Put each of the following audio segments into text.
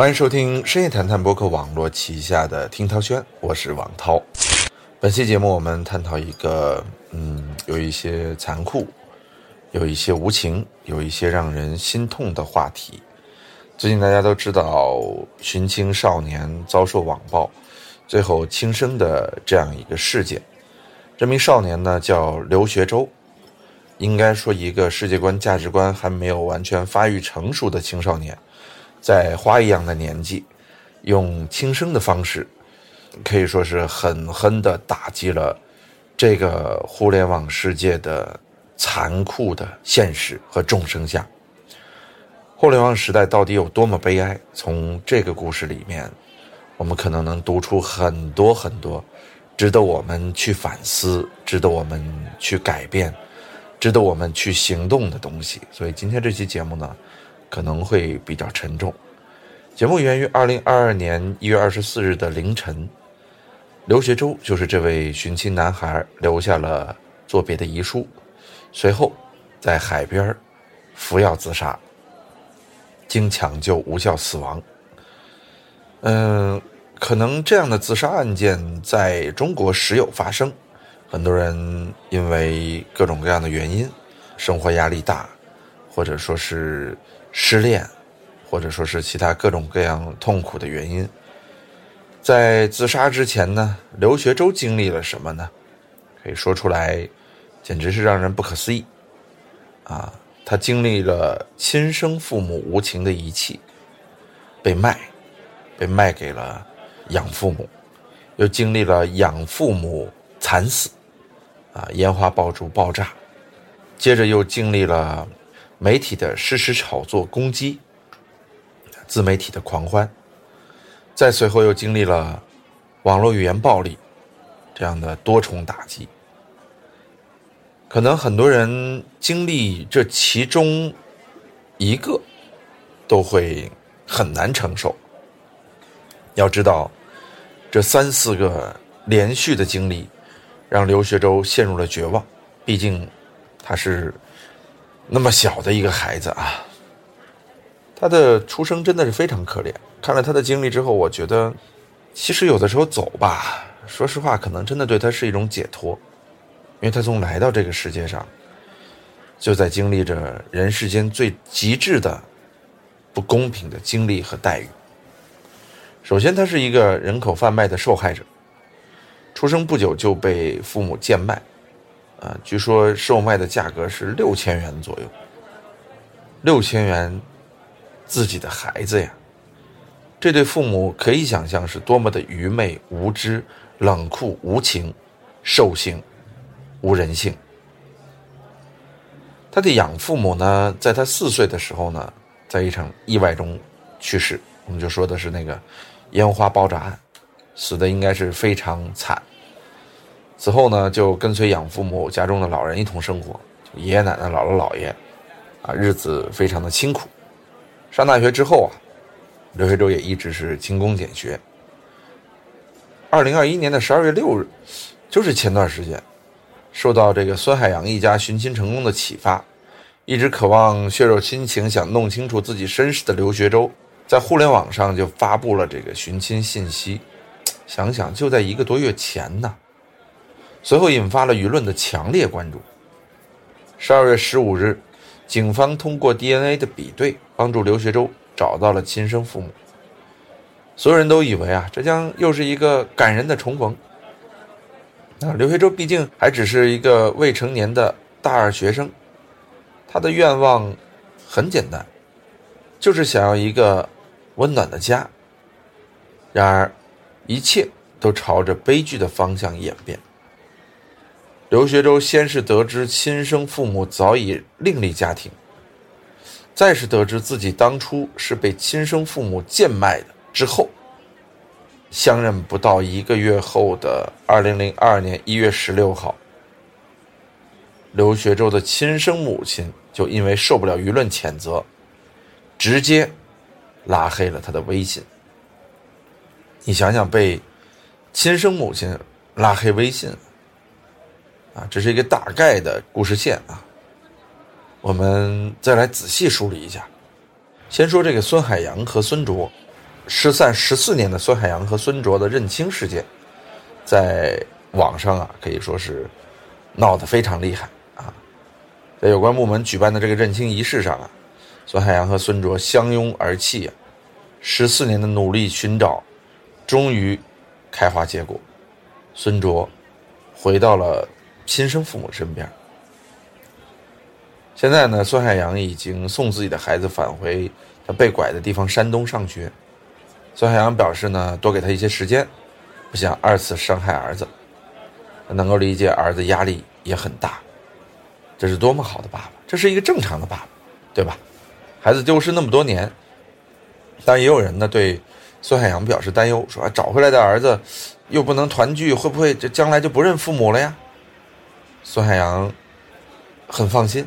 欢迎收听深夜谈谈播客网络旗下的听涛轩，我是王涛。本期节目我们探讨一个有一些残酷，有一些无情，有一些让人心痛的话题。最近大家都知道寻亲少年遭受网暴最后轻生的这样一个事件。这名少年呢叫刘学周，应该说一个世界观价值观还没有完全发育成熟的青少年，在花一样的年纪用轻生的方式，可以说是狠狠地打击了这个互联网世界的残酷的现实和众生下。互联网时代到底有多么悲哀，从这个故事里面我们可能能读出很多很多值得我们去反思，值得我们去改变，值得我们去行动的东西。所以今天这期节目呢可能会比较沉重。节目源于2022年1月24日的凌晨，刘学周就是这位寻亲男孩留下了作别的遗书，随后在海边服药自杀，经抢救无效死亡。可能这样的自杀案件在中国时有发生，很多人因为各种各样的原因，生活压力大，或者说是失恋，或者说是其他各种各样痛苦的原因。在自杀之前呢，刘学周经历了什么呢？可以说出来简直是让人不可思议啊！他经历了亲生父母无情的遗弃，被卖给了养父母，又经历了养父母惨死啊，烟花爆竹爆炸，接着又经历了媒体的事实炒作攻击，自媒体的狂欢，再随后又经历了网络语言暴力这样的多重打击。可能很多人经历这其中一个都会很难承受。要知道这3-4个连续的经历让刘学周陷入了绝望，毕竟他是那么小的一个孩子啊，他的出生真的是非常可怜。看了他的经历之后，我觉得其实有的时候走吧，说实话可能真的对他是一种解脱，因为他从来到这个世界上就在经历着人世间最极致的不公平的经历和待遇。首先他是一个人口贩卖的受害者，出生不久就被父母贱卖啊，据说售卖的价格是6000元左右。6000元，自己的孩子呀，这对父母可以想象是多么的愚昧、无知、冷酷、无情、兽性、无人性。他的养父母呢，在他4岁的时候呢，在一场意外中去世。我们就说的是那个烟花爆炸案，死的应该是非常惨。此后呢，就跟随养父母家中的老人一同生活，爷爷奶奶、姥姥姥爷啊，日子非常的辛苦。上大学之后啊，刘学周也一直是勤工俭学。2021年的12月6日，就是前段时间，受到这个孙海洋一家寻亲成功的启发，一直渴望血肉亲情，想弄清楚自己身世的刘学周，在互联网上就发布了这个寻亲信息。想想就在1个多月前呢，随后引发了舆论的强烈关注。12月15日，警方通过 DNA 的比对，帮助刘学周找到了亲生父母。所有人都以为啊，这将又是一个感人的重逢。那刘学周毕竟还只是一个未成年的大2学生，他的愿望很简单，就是想要一个温暖的家。然而，一切都朝着悲剧的方向演变。刘学周先是得知亲生父母早已另立家庭，再是得知自己当初是被亲生父母贱卖的之后，相认不到1个月后的2002年1月16号，刘学周的亲生母亲就因为受不了舆论谴责，直接拉黑了他的微信。你想想，被亲生母亲拉黑微信啊，这是一个大概的故事线啊，我们再来仔细梳理一下。先说这个孙海洋和孙卓，失散14年的孙海洋和孙卓的认亲事件，在网上啊可以说是闹得非常厉害啊。在有关部门举办的这个认亲仪式上啊，孙海洋和孙卓相拥而泣啊，14年的努力寻找终于开花结果，孙卓回到了亲生父母身边。现在呢，孙海洋已经送自己的孩子返回他被拐的地方山东上学。孙海洋表示呢，多给他一些时间，不想二次伤害儿子，能够理解儿子压力也很大。这是多么好的爸爸，这是一个正常的爸爸，对吧？孩子丢失那么多年，但也有人呢对孙海洋表示担忧，说找回来的儿子又不能团聚，会不会这将来就不认父母了呀？孙海洋很放心，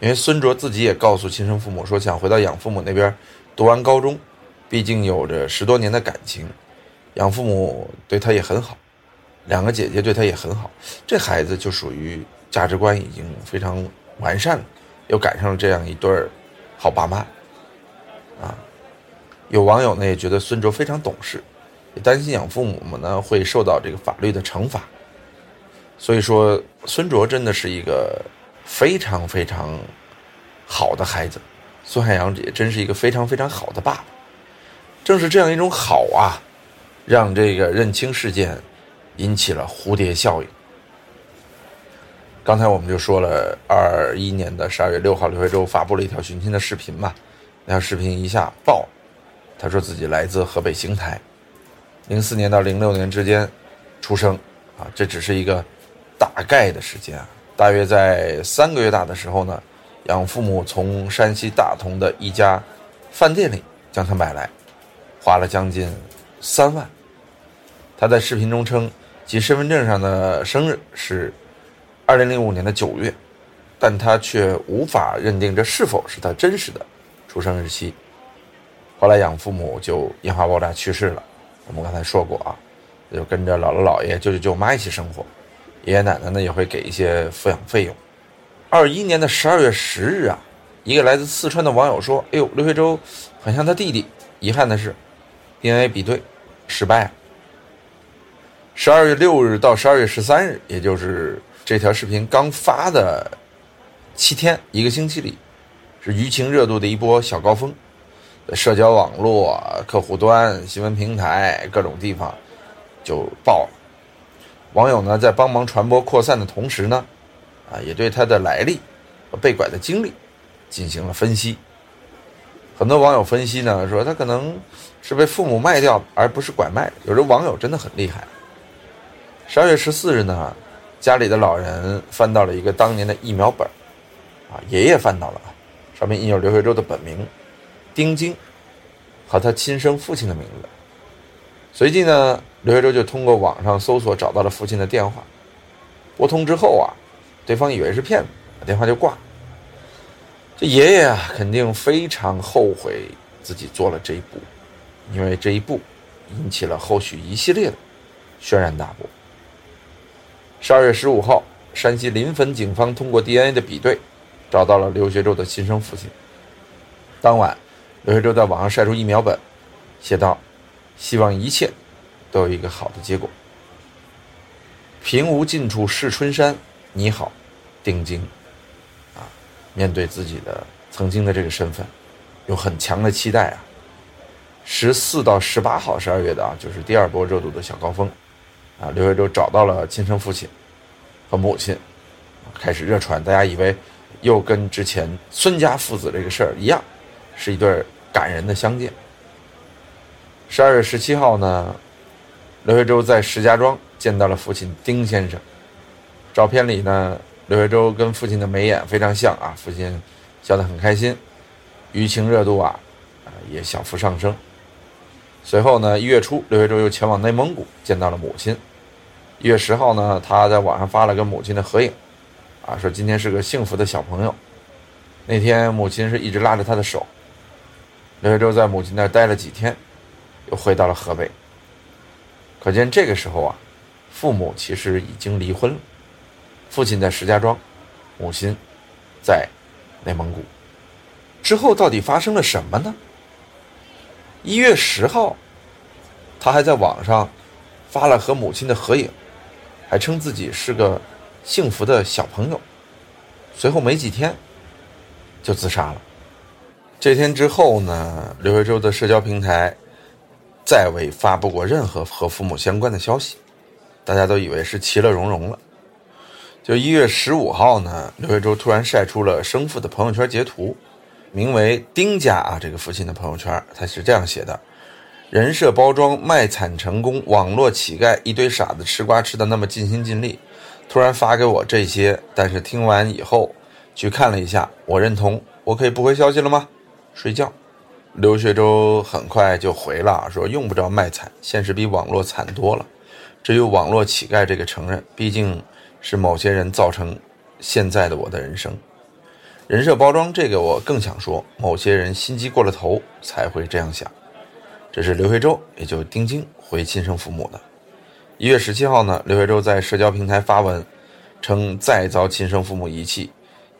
因为孙卓自己也告诉亲生父母说想回到养父母那边读完高中，毕竟有着10多年的感情，养父母对他也很好，两个姐姐对他也很好，这孩子就属于价值观已经非常完善了，又赶上了这样一对好爸妈啊。有网友呢也觉得孙卓非常懂事，也担心养父母们呢会受到这个法律的惩罚，所以说孙卓真的是一个非常非常好的孩子，孙海洋也真是一个非常非常好的爸爸。正是这样一种好啊，让这个认亲事件引起了蝴蝶效应。刚才我们就说了21年的12月6号刘学洲发布了一条寻亲的视频嘛，那条视频一下爆，他说自己来自河北邢台，04年到06年之间出生啊，这只是一个大概的时间啊，大约在3个月大的时候呢，养父母从山西大同的一家饭店里将他买来，花了将近3万。他在视频中称其身份证上的生日是2005年的9月，但他却无法认定这是否是他真实的出生日期。后来养父母就烟花爆炸去世了，我们刚才说过啊，就跟着姥姥姥爷、舅舅舅妈一起生活，爷爷奶奶呢也会给一些抚养费用。21年的12月10日啊，一个来自四川的网友说，哎呦，刘学洲很像他弟弟，遗憾的是 DNA 比对失败了。12月6日到12月13日，也就是这条视频刚发的7天，1个星期里，是舆情热度的一波小高峰。社交网络、客户端、新闻平台各种地方就爆了。网友呢在帮忙传播扩散的同时呢，也对他的来历和被拐的经历进行了分析。很多网友分析呢说他可能是被父母卖掉而不是拐卖，有的网友真的很厉害。12月14日呢，家里的老人翻到了一个当年的疫苗本啊，爷爷翻到了，上面印有刘学洲的本名丁晶和他亲生父亲的名字。随即呢，刘学洲就通过网上搜索找到了父亲的电话，拨通之后啊，对方以为是骗子，把电话就挂。这爷爷啊肯定非常后悔自己做了这一步，因为这一步引起了后续一系列的轩然大波。12月15号，山西临汾警方通过 DNA 的比对找到了刘学洲的亲生父亲。当晚，刘学洲在网上晒出疫苗本，写道：“希望一切都有一个好的结果。”平无尽处是春山，你好，丁晶。啊，面对自己的曾经的这个身份，有很强的期待啊。14到18号，12月的啊，就是第二波热度的小高峰。啊，刘学洲找到了亲生父亲和母亲，开始热传，大家以为又跟之前孙家父子这个事儿一样。是一对感人的相见。12月17号呢，刘学洲在石家庄见到了父亲丁先生。照片里呢，刘学洲跟父亲的眉眼非常像啊，父亲笑得很开心，舆情热度啊也小幅上升。随后呢，1月初刘学洲又前往内蒙古见到了母亲。1月10号呢，他在网上发了跟母亲的合影啊，说今天是个幸福的小朋友。那天母亲是一直拉着他的手。刘学洲在母亲那儿待了几天，又回到了河北。可见这个时候啊，父母其实已经离婚了，父亲在石家庄，母亲在内蒙古。之后到底发生了什么呢？ 1月10号他还在网上发了和母亲的合影，还称自己是个幸福的小朋友，随后没几天就自杀了。这天之后呢，刘学洲的社交平台再未发布过任何和父母相关的消息，大家都以为是其乐融融了。就1月15号呢，刘学洲突然晒出了生父的朋友圈截图，名为丁家啊这个父亲的朋友圈，他是这样写的：人设包装卖惨成功，网络乞丐，一堆傻子吃瓜吃的那么尽心尽力，突然发给我这些，但是听完以后去看了一下，我认同，我可以不回消息了吗？睡觉。刘学洲很快就回了，说用不着卖惨，现实比网络惨多了，只有网络乞丐这个承认，毕竟是某些人造成现在的我的人生。人设包装这个我更想说，某些人心机过了头才会这样想。这是刘学洲，也就是丁晶回亲生父母的。1月17号呢，刘学洲在社交平台发文称再遭亲生父母遗弃，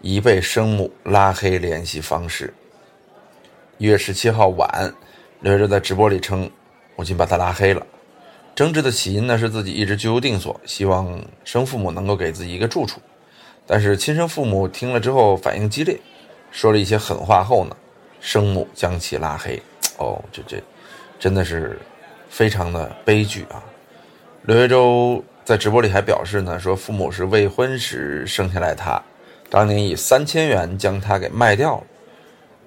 已被生母拉黑联系方式。1月17号晚，刘学洲在直播里称母亲把他拉黑了。争执的起因呢是自己一直居无定所，希望生父母能够给自己一个住处，但是亲生父母听了之后反应激烈，说了一些狠话后呢，生母将其拉黑。这真的是非常的悲剧啊！刘学洲在直播里还表示呢，说父母是未婚时生下来他，当年以3000元将他给卖掉了，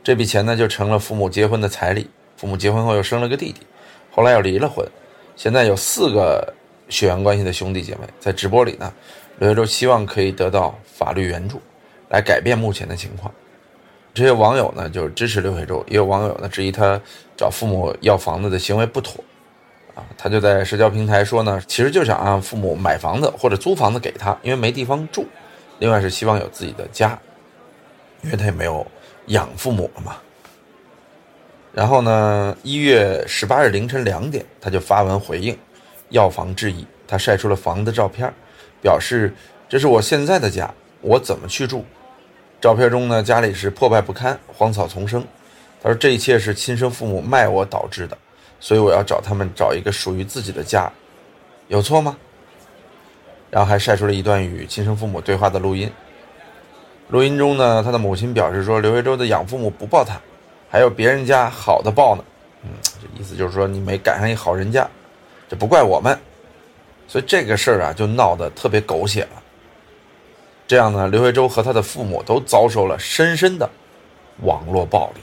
这笔钱呢就成了父母结婚的彩礼。父母结婚后又生了个弟弟，后来又离了婚。现在有4个血缘关系的兄弟姐妹。在直播里呢，刘学洲希望可以得到法律援助来改变目前的情况。这些网友呢就支持刘学洲，也有网友呢质疑他找父母要房子的行为不妥啊，他就在社交平台说呢，其实就想让父母买房子或者租房子给他，因为没地方住，另外是希望有自己的家，因为他也没有养父母嘛。然后呢1月18日凌晨2点，他就发文回应要房质疑，他晒出了房子照片，表示这是我现在的家，我怎么去住。照片中呢，家里是破败不堪，荒草丛生。他说这一切是亲生父母卖我导致的，所以我要找他们找一个属于自己的家，有错吗？然后还晒出了一段与亲生父母对话的录音。录音中呢，他的母亲表示说刘学洲的养父母不抱他，还有别人家好的报呢，这意思就是说你没赶上一好人家，这不怪我们。所以这个事儿啊就闹得特别狗血了。这样呢，刘学洲和他的父母都遭受了深深的网络暴力。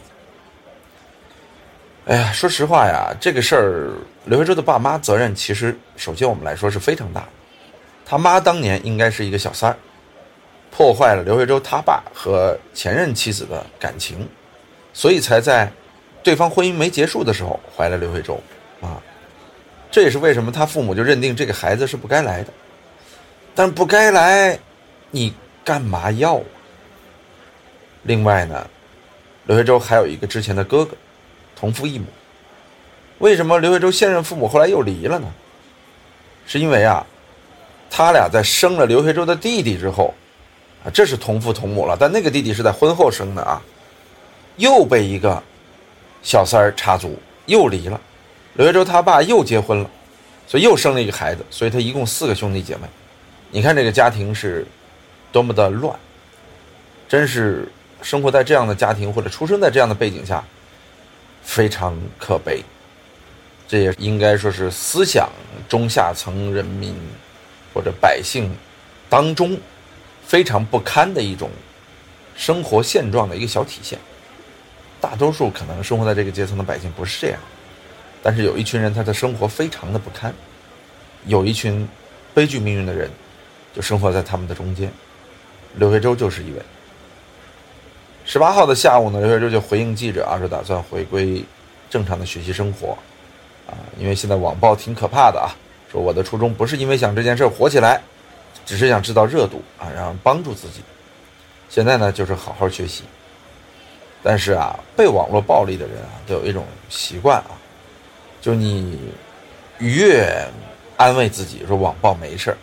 哎呀，说实话呀，这个事儿刘学洲的爸妈责任其实首先我们来说是非常大的。他妈当年应该是一个小三儿，破坏了刘学洲他爸和前任妻子的感情，所以才在对方婚姻没结束的时候怀了刘学洲啊，这也是为什么他父母就认定这个孩子是不该来的。但不该来你干嘛要啊？另外呢，刘学洲还有一个之前的哥哥，同父异母。为什么刘学洲现任父母后来又离了呢？是因为啊，他俩在生了刘学洲的弟弟之后啊，这是同父同母了，但那个弟弟是在婚后生的啊，又被一个小三儿插足，又离了。刘学洲他爸又结婚了，所以又生了一个孩子，所以他一共4个兄弟姐妹。你看这个家庭是多么的乱，真是生活在这样的家庭或者出生在这样的背景下非常可悲。这也应该说是思想中下层人民或者百姓当中非常不堪的一种生活现状的一个小体现。大多数可能生活在这个阶层的百姓不是这样，但是有一群人他的生活非常的不堪，有一群悲剧命运的人就生活在他们的中间，刘学洲就是一位。18号的下午呢，刘学洲就回应记者啊，说打算回归正常的学习生活啊，因为现在网暴挺可怕的啊，说我的初衷不是因为想这件事火起来，只是想制造热度啊，然后帮助自己，现在呢就是好好学习。但是啊，被网络暴力的人啊都有一种习惯啊，就你越安慰自己说网暴没事儿，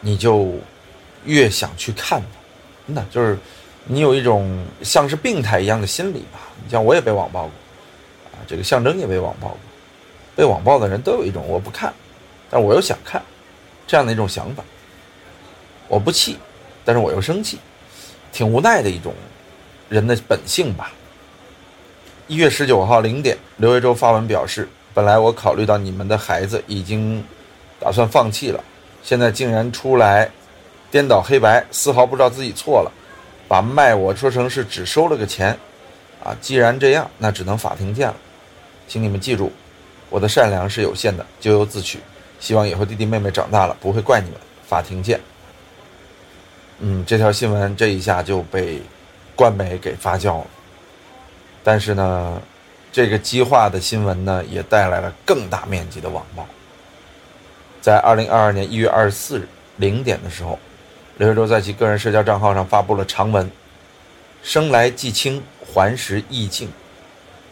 你就越想去看它。真的就是你有一种像是病态一样的心理吧。你像我也被网暴过啊，这个象征也被网暴过，被网暴的人都有一种我不看，但我又想看这样的一种想法，我不气，但是我又生气，挺无奈的一种人的本性吧。1月19号0点，刘维洲发文表示，本来我考虑到你们的孩子已经打算放弃了，现在竟然出来颠倒黑白，丝毫不知道自己错了，把卖我说成是只收了个钱啊！既然这样，那只能法庭见了。请你们记住，我的善良是有限的，咎由自取。希望以后弟弟妹妹长大了不会怪你们，法庭见。这条新闻这一下就被官媒给发酵了，但是呢，这个激化的新闻呢，也带来了更大面积的网暴。在2022年1月24日0点的时候，刘维洲在其个人社交账号上发布了长文，生来既轻，还时亦静，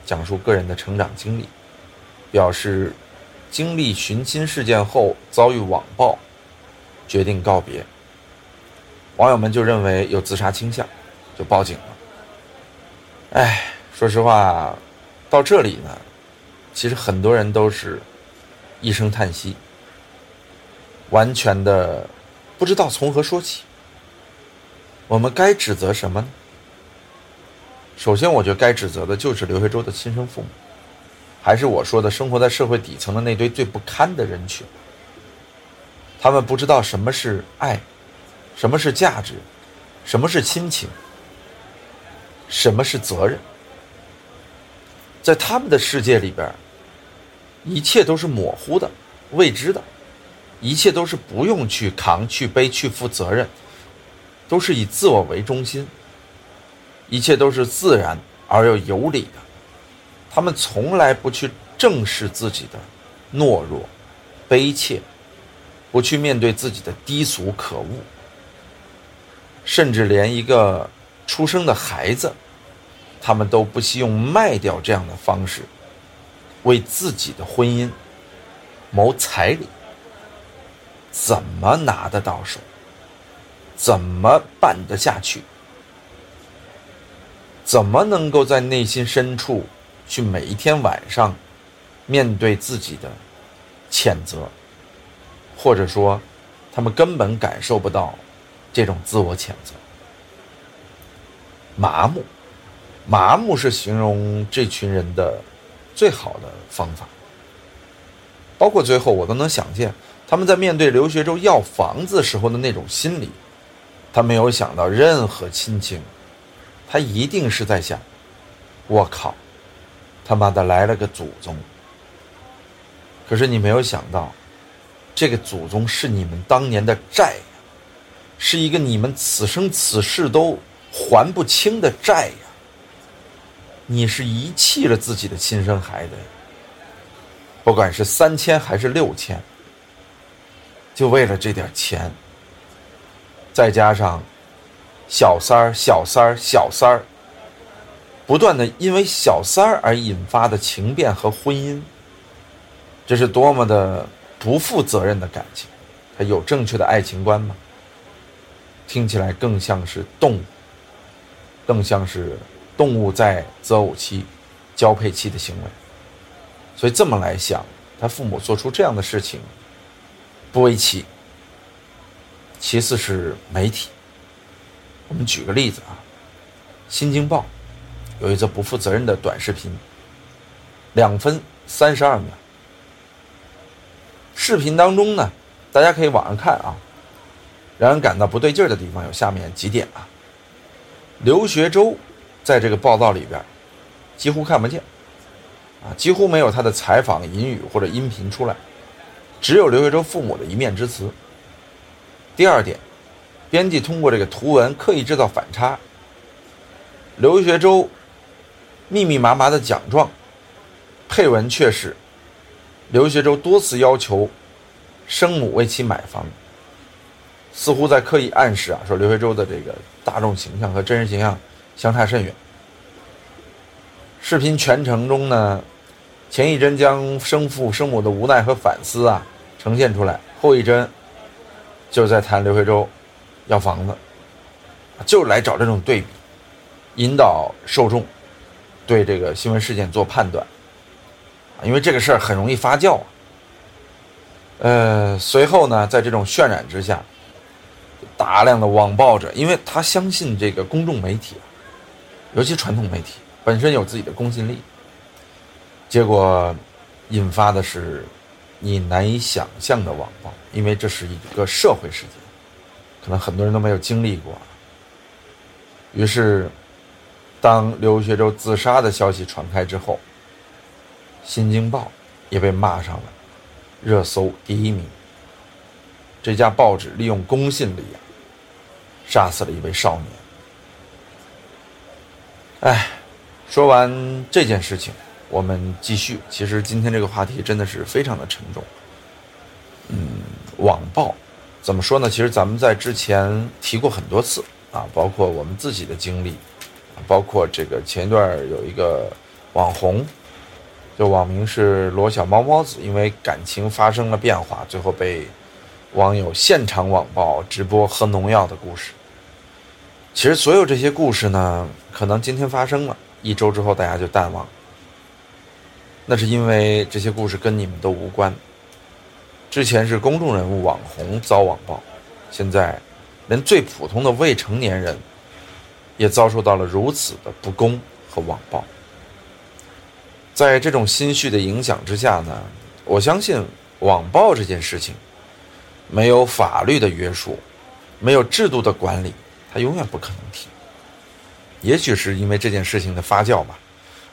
讲述个人的成长经历，表示经历寻亲事件后遭遇网暴，决定告别。网友们就认为有自杀倾向，就报警了。说实话，到这里呢，其实很多人都是一声叹息，完全的不知道从何说起。我们该指责什么呢？首先，我觉得该指责的就是刘维洲的亲生父母，还是我说的生活在社会底层的那堆最不堪的人群。他们不知道什么是爱，什么是价值，什么是亲情，什么是责任。在他们的世界里边，一切都是模糊的、未知的，一切都是不用去扛、去背、去负责任，都是以自我为中心，一切都是自然而又有理的。他们从来不去正视自己的懦弱、悲切，不去面对自己的低俗、可恶，甚至连一个出生的孩子，他们都不惜用卖掉这样的方式，为自己的婚姻谋彩礼。怎么拿得到手？怎么办得下去？怎么能够在内心深处去每一天晚上面对自己的谴责？或者说，他们根本感受不到这种自我谴责。麻木是形容这群人的最好的方法。包括最后我都能想见他们在面对刘维洲要房子时候的那种心理，他没有想到任何亲情，他一定是在想，我靠，他妈的来了个祖宗。可是你没有想到，这个祖宗是你们当年的债呀，是一个你们此生此世都还不清的债呀！你是遗弃了自己的亲生孩子呀，不管是3000还是6000，就为了这点钱。再加上小三儿不断的因为小三儿而引发的情变和婚姻，这是多么的不负责任的感情。它有正确的爱情观吗？听起来更像是动物，更像是动物在择偶期、交配期的行为。所以这么来想，他父母做出这样的事情不为奇。其次是媒体，我们举个例子啊，新京报有一则不负责任的短视频，2分32秒。视频当中呢，大家可以网上看啊，让人感到不对劲儿的地方有下面几点啊。刘维洲在这个报道里边几乎看不见啊，几乎没有他的采访、引语或者音频出来，只有刘维洲父母的一面之词。第二点，编辑通过这个图文刻意制造反差，刘维洲密密麻麻的奖状，配文却是刘维洲多次要求生母为其买房，似乎在刻意暗示啊，说刘维洲的这个大众形象和真实形象相差甚远。视频全程中呢，前一帧将生父生母的无奈和反思啊呈现出来，后一帧就在谈刘维洲要房子，就来找这种对比，引导受众对这个新闻事件做判断，因为这个事儿很容易发酵。随后呢，在这种渲染之下，大量的网暴者，因为他相信这个公众媒体，尤其传统媒体本身有自己的公信力，结果引发的是你难以想象的网暴，因为这是一个社会事件，可能很多人都没有经历过。于是当刘学周自杀的消息传开之后，新京报也被骂上了热搜第一名。这家报纸利用公信力杀死了一位少年。说完这件事情，我们继续。其实今天这个话题真的是非常的沉重。网暴怎么说呢？其实咱们在之前提过很多次啊，包括我们自己的经历，包括这个前一段有一个网红，就网名是罗小猫猫子，因为感情发生了变化，最后被网友现场网暴、直播喝农药的故事。其实所有这些故事呢，可能今天发生了，一周之后大家就淡忘了，那是因为这些故事跟你们都无关。之前是公众人物、网红遭网暴，现在连最普通的未成年人也遭受到了如此的不公和网暴。在这种心绪的影响之下呢，我相信网暴这件事情没有法律的约束，没有制度的管理，它永远不可能停。也许是因为这件事情的发酵吧，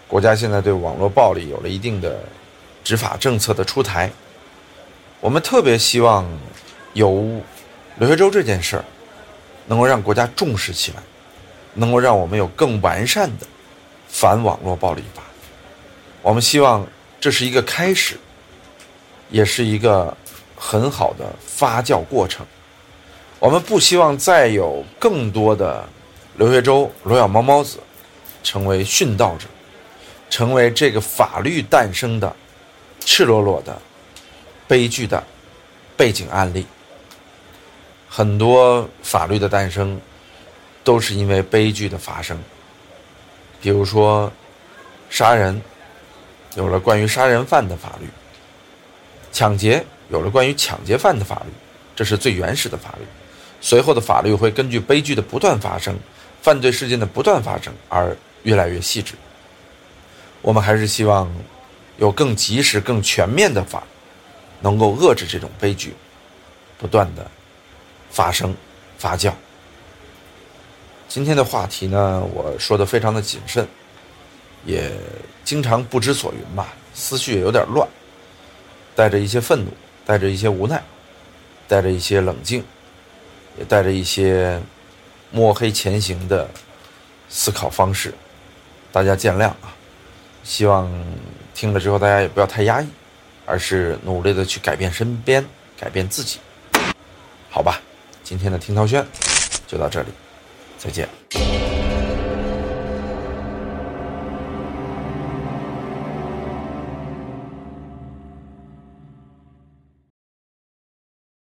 国家现在对网络暴力有了一定的执法政策的出台。我们特别希望由刘学周这件事儿能够让国家重视起来，能够让我们有更完善的反网络暴力法。我们希望这是一个开始，也是一个很好的发酵过程。我们不希望再有更多的刘学周、罗小猫猫子成为殉道者，成为这个法律诞生的赤裸裸的悲剧的背景案例。很多法律的诞生都是因为悲剧的发生，比如说杀人有了关于杀人犯的法律，抢劫有了关于抢劫犯的法律，这是最原始的法律。随后的法律会根据悲剧的不断发生、犯罪事件的不断发生而越来越细致。我们还是希望有更及时、更全面的法律能够遏制这种悲剧不断的发生、发酵。今天的话题呢，我说的非常的谨慎，也经常不知所云吧，思绪也有点乱，带着一些愤怒，带着一些无奈，带着一些冷静，也带着一些摸黑前行的思考方式，大家见谅啊！希望听了之后大家也不要太压抑，而是努力的去改变身边，改变自己，好吧？今天的听涛轩就到这里，再见。